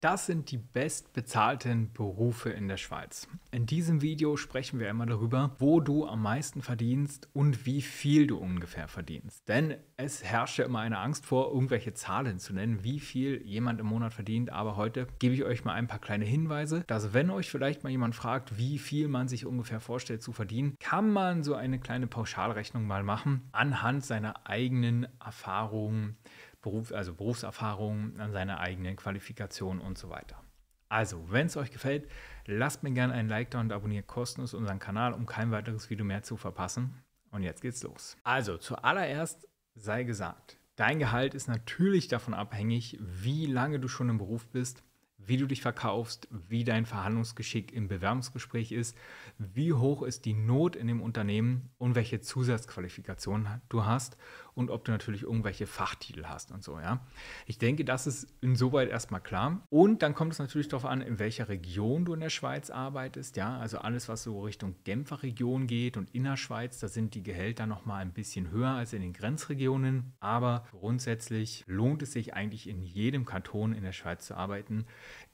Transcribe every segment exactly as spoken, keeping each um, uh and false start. Das sind die bestbezahlten Berufe in der Schweiz. In diesem Video sprechen wir einmal darüber, wo du am meisten verdienst und wie viel du ungefähr verdienst. Denn es herrscht ja immer eine Angst vor, irgendwelche Zahlen zu nennen, wie viel jemand im Monat verdient. Aber heute gebe ich euch mal ein paar kleine Hinweise, dass wenn euch vielleicht mal jemand fragt, wie viel man sich ungefähr vorstellt zu verdienen, kann man so eine kleine Pauschalrechnung mal machen anhand seiner eigenen Erfahrungen. Beruf, also Berufserfahrung, an seiner eigenen Qualifikation und so weiter. Also, wenn es euch gefällt, lasst mir gerne einen Like da und abonniert kostenlos unseren Kanal, um kein weiteres Video mehr zu verpassen. Und jetzt geht's los. Also, zuallererst sei gesagt, dein Gehalt ist natürlich davon abhängig, wie lange du schon im Beruf bist, wie du dich verkaufst, wie dein Verhandlungsgeschick im Bewerbungsgespräch ist, wie hoch ist die Not in dem Unternehmen und welche Zusatzqualifikationen du hast und ob du natürlich irgendwelche Fachtitel hast und so. Ja? Ich denke, das ist insoweit erstmal klar. Und dann kommt es natürlich darauf an, in welcher Region du in der Schweiz arbeitest. Ja? Also alles, was so Richtung Genfer Region geht und Innerschweiz, da sind die Gehälter nochmal ein bisschen höher als in den Grenzregionen. Aber grundsätzlich lohnt es sich eigentlich in jedem Kanton in der Schweiz zu arbeiten,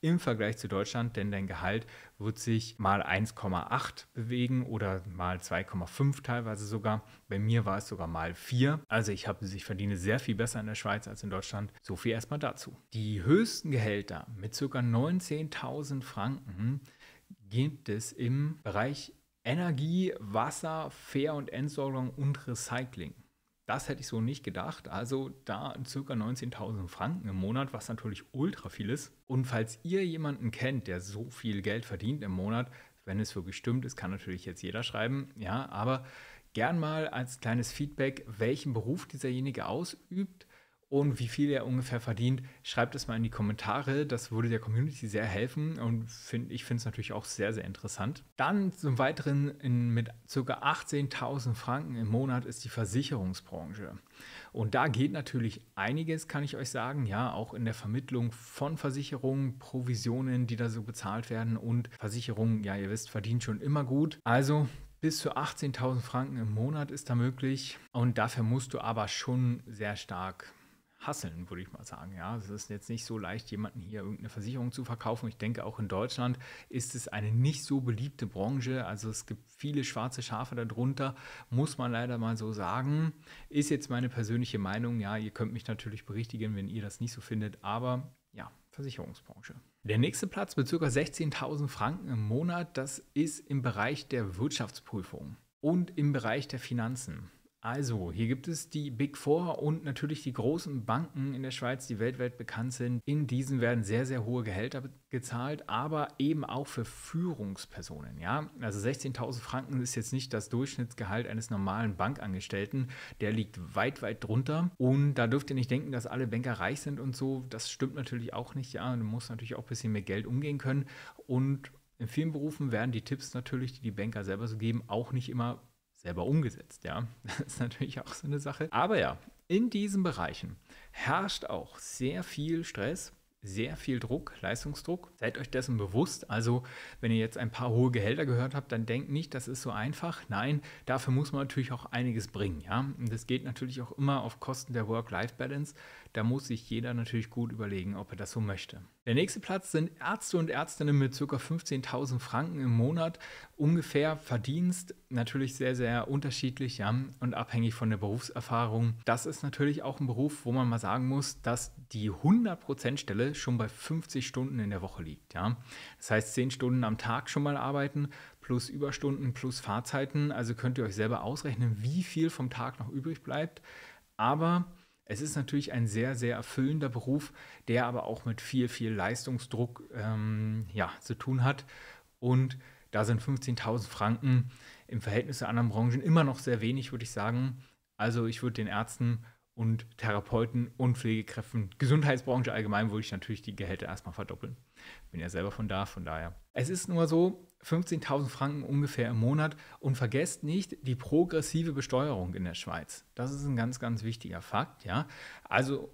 im Vergleich zu Deutschland, denn dein Gehalt wird sich mal eins Komma acht bewegen oder mal zwei Komma fünf teilweise sogar. Bei mir war es sogar mal vier. Also ich, hab, ich verdiene sehr viel besser in der Schweiz als in Deutschland. So viel erstmal dazu. Die höchsten Gehälter mit ca. neunzehntausend Franken gibt es im Bereich Energie, Wasser, Fair- und Entsorgung und Recycling. Das hätte ich so nicht gedacht, also da ca. neunzehntausend Franken im Monat, was natürlich ultra viel ist. Und falls ihr jemanden kennt, der so viel Geld verdient im Monat, wenn es wirklich stimmt ist, kann natürlich jetzt jeder schreiben, ja, aber gern mal als kleines Feedback, welchen Beruf dieserjenige ausübt und wie viel er ungefähr verdient, schreibt es mal in die Kommentare, das würde der Community sehr helfen und find, ich finde es natürlich auch sehr, sehr interessant. Dann zum Weiteren in, mit ca. achtzehntausend Franken im Monat ist die Versicherungsbranche. Und da geht natürlich einiges, kann ich euch sagen, ja, auch in der Vermittlung von Versicherungen, Provisionen, die da so bezahlt werden und Versicherungen, ja, ihr wisst, verdient schon immer gut. Also bis zu achtzehntausend Franken im Monat ist da möglich und dafür musst du aber schon sehr stark hasseln, würde ich mal sagen. Ja, es ist jetzt nicht so leicht, jemanden hier irgendeine Versicherung zu verkaufen. Ich denke, auch in Deutschland ist es eine nicht so beliebte Branche. Also es gibt viele schwarze Schafe darunter, muss man leider mal so sagen. Ist jetzt meine persönliche Meinung. Ja, ihr könnt mich natürlich berichtigen, wenn ihr das nicht so findet. Aber ja, Versicherungsbranche. Der nächste Platz mit ca. sechzehntausend Franken im Monat, das ist im Bereich der Wirtschaftsprüfung und im Bereich der Finanzen. Also, hier gibt es die Big Four und natürlich die großen Banken in der Schweiz, die weltweit bekannt sind. In diesen werden sehr, sehr hohe Gehälter gezahlt, aber eben auch für Führungspersonen. Ja? Also sechzehntausend Franken ist jetzt nicht das Durchschnittsgehalt eines normalen Bankangestellten. Der liegt weit, weit drunter. Und da dürft ihr nicht denken, dass alle Banker reich sind und so. Das stimmt natürlich auch nicht. Ja? Du musst natürlich auch ein bisschen mehr Geld umgehen können. Und in vielen Berufen werden die Tipps natürlich, die die Banker selber so geben, auch nicht immer selber umgesetzt, ja. Das ist natürlich auch so eine Sache. Aber ja, in diesen Bereichen herrscht auch sehr viel Stress, sehr viel Druck, Leistungsdruck. Seid euch dessen bewusst. Also, wenn ihr jetzt ein paar hohe Gehälter gehört habt, dann denkt nicht, das ist so einfach. Nein, dafür muss man natürlich auch einiges bringen, ja. Und das geht natürlich auch immer auf Kosten der Work-Life-Balance. Da muss sich jeder natürlich gut überlegen, ob er das so möchte. Der nächste Platz sind Ärzte und Ärztinnen mit ca. fünfzehntausend Franken im Monat. Ungefähr Verdienst, natürlich sehr, sehr unterschiedlich, ja, und abhängig von der Berufserfahrung. Das ist natürlich auch ein Beruf, wo man mal sagen muss, dass die hundert Prozent Stelle schon bei fünfzig Stunden in der Woche liegt. Ja. Das heißt, zehn Stunden am Tag schon mal arbeiten, plus Überstunden, plus Fahrzeiten. Also könnt ihr euch selber ausrechnen, wie viel vom Tag noch übrig bleibt. Aber es ist natürlich ein sehr, sehr erfüllender Beruf, der aber auch mit viel, viel Leistungsdruck ähm, ja, zu tun hat. Und da sind fünfzehntausend Franken im Verhältnis zu anderen Branchen immer noch sehr wenig, würde ich sagen. Also ich würde den Ärzten und Therapeuten und Pflegekräften, Gesundheitsbranche allgemein, würde ich natürlich die Gehälter erstmal verdoppeln. Bin ja selber von da, von daher. Es ist nur so, fünfzehntausend Franken ungefähr im Monat und vergesst nicht die progressive Besteuerung in der Schweiz. Das ist ein ganz, ganz wichtiger Fakt, ja. Also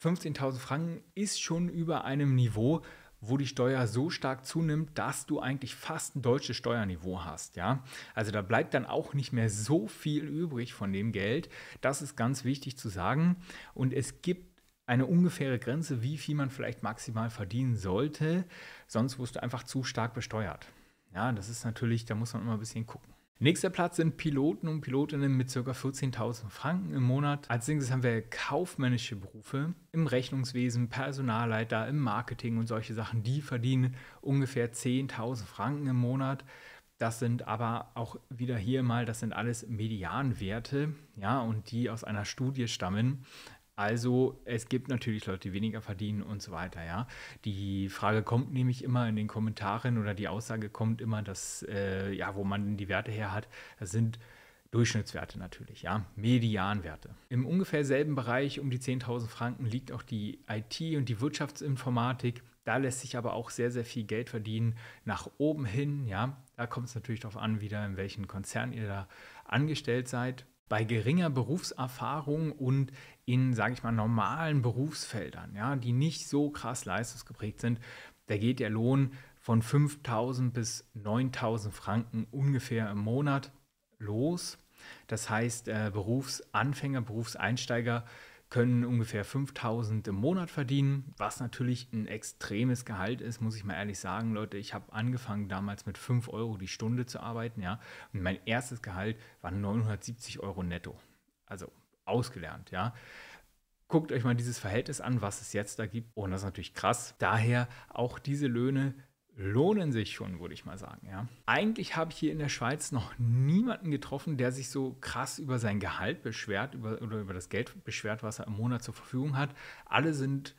fünfzehntausend Franken ist schon über einem Niveau, wo die Steuer so stark zunimmt, dass du eigentlich fast ein deutsches Steuerniveau hast, ja. Also da bleibt dann auch nicht mehr so viel übrig von dem Geld. Das ist ganz wichtig zu sagen. Und es gibt eine ungefähre Grenze, wie viel man vielleicht maximal verdienen sollte, sonst wirst du einfach zu stark besteuert. Ja, das ist natürlich, da muss man immer ein bisschen gucken. Nächster Platz sind Piloten und Pilotinnen mit ca. vierzehntausend Franken im Monat. Als nächstes haben wir kaufmännische Berufe im Rechnungswesen, Personalleiter, im Marketing und solche Sachen. Die verdienen ungefähr zehntausend Franken im Monat. Das sind aber auch wieder hier mal, das sind alles Medianwerte, ja, und die aus einer Studie stammen. Also es gibt natürlich Leute, die weniger verdienen und so weiter, ja. Die Frage kommt nämlich immer in den Kommentaren oder die Aussage kommt immer, dass, äh, ja, wo man die Werte her hat, das sind Durchschnittswerte natürlich, ja, Medianwerte. Im ungefähr selben Bereich um die zehntausend Franken liegt auch die I T und die Wirtschaftsinformatik. Da lässt sich aber auch sehr, sehr viel Geld verdienen nach oben hin, ja. Da kommt es natürlich darauf an, wieder in welchen Konzern ihr da angestellt seid. Bei geringer Berufserfahrung und in, sage ich mal, normalen Berufsfeldern, ja, die nicht so krass leistungsgeprägt sind, da geht der Lohn von fünftausend bis neuntausend Franken ungefähr im Monat los. Das heißt, äh, Berufsanfänger, Berufseinsteiger können ungefähr fünftausend im Monat verdienen, was natürlich ein extremes Gehalt ist, muss ich mal ehrlich sagen. Leute, ich habe angefangen damals mit fünf Euro die Stunde zu arbeiten, ja, und mein erstes Gehalt waren neunhundertsiebzig Euro netto, also ausgelernt, ja. Guckt euch mal dieses Verhältnis an, was es jetzt da gibt, und das ist natürlich krass. Daher auch diese Löhne lohnen sich schon, würde ich mal sagen, ja. Eigentlich habe ich hier in der Schweiz noch niemanden getroffen, der sich so krass über sein Gehalt beschwert über, oder über das Geld beschwert, was er im Monat zur Verfügung hat. Alle sind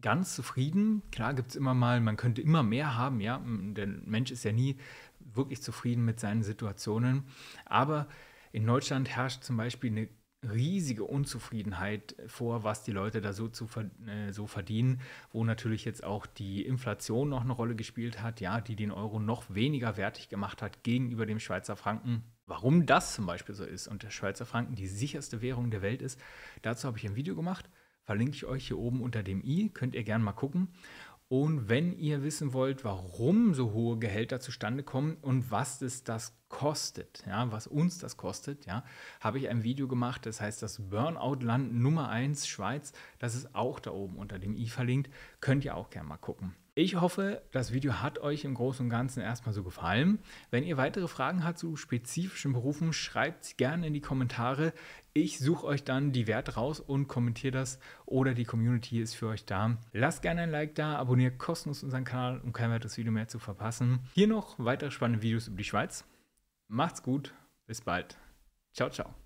ganz zufrieden. Klar gibt es immer mal, man könnte immer mehr haben, ja. Der Mensch ist ja nie wirklich zufrieden mit seinen Situationen. Aber in Deutschland herrscht zum Beispiel eine riesige Unzufriedenheit vor, was die Leute da so, zu, äh, so verdienen, wo natürlich jetzt auch die Inflation noch eine Rolle gespielt hat, ja, die den Euro noch weniger wertig gemacht hat gegenüber dem Schweizer Franken. Warum das zum Beispiel so ist und der Schweizer Franken die sicherste Währung der Welt ist, dazu habe ich ein Video gemacht, verlinke ich euch hier oben unter dem i, könnt ihr gerne mal gucken. Und wenn ihr wissen wollt, warum so hohe Gehälter zustande kommen und was es das kostet, ja, was uns das kostet, ja, habe ich ein Video gemacht, das heißt das Burnout-Land Nummer eins Schweiz, das ist auch da oben unter dem i verlinkt, könnt ihr auch gerne mal gucken. Ich hoffe, das Video hat euch im Großen und Ganzen erstmal so gefallen. Wenn ihr weitere Fragen habt zu spezifischen Berufen, schreibt sie gerne in die Kommentare. Ich suche euch dann die Werte raus und kommentiere das, oder die Community ist für euch da. Lasst gerne ein Like da, abonniert kostenlos unseren Kanal, um kein weiteres Video mehr zu verpassen. Hier noch weitere spannende Videos über die Schweiz. Macht's gut, bis bald. Ciao, ciao.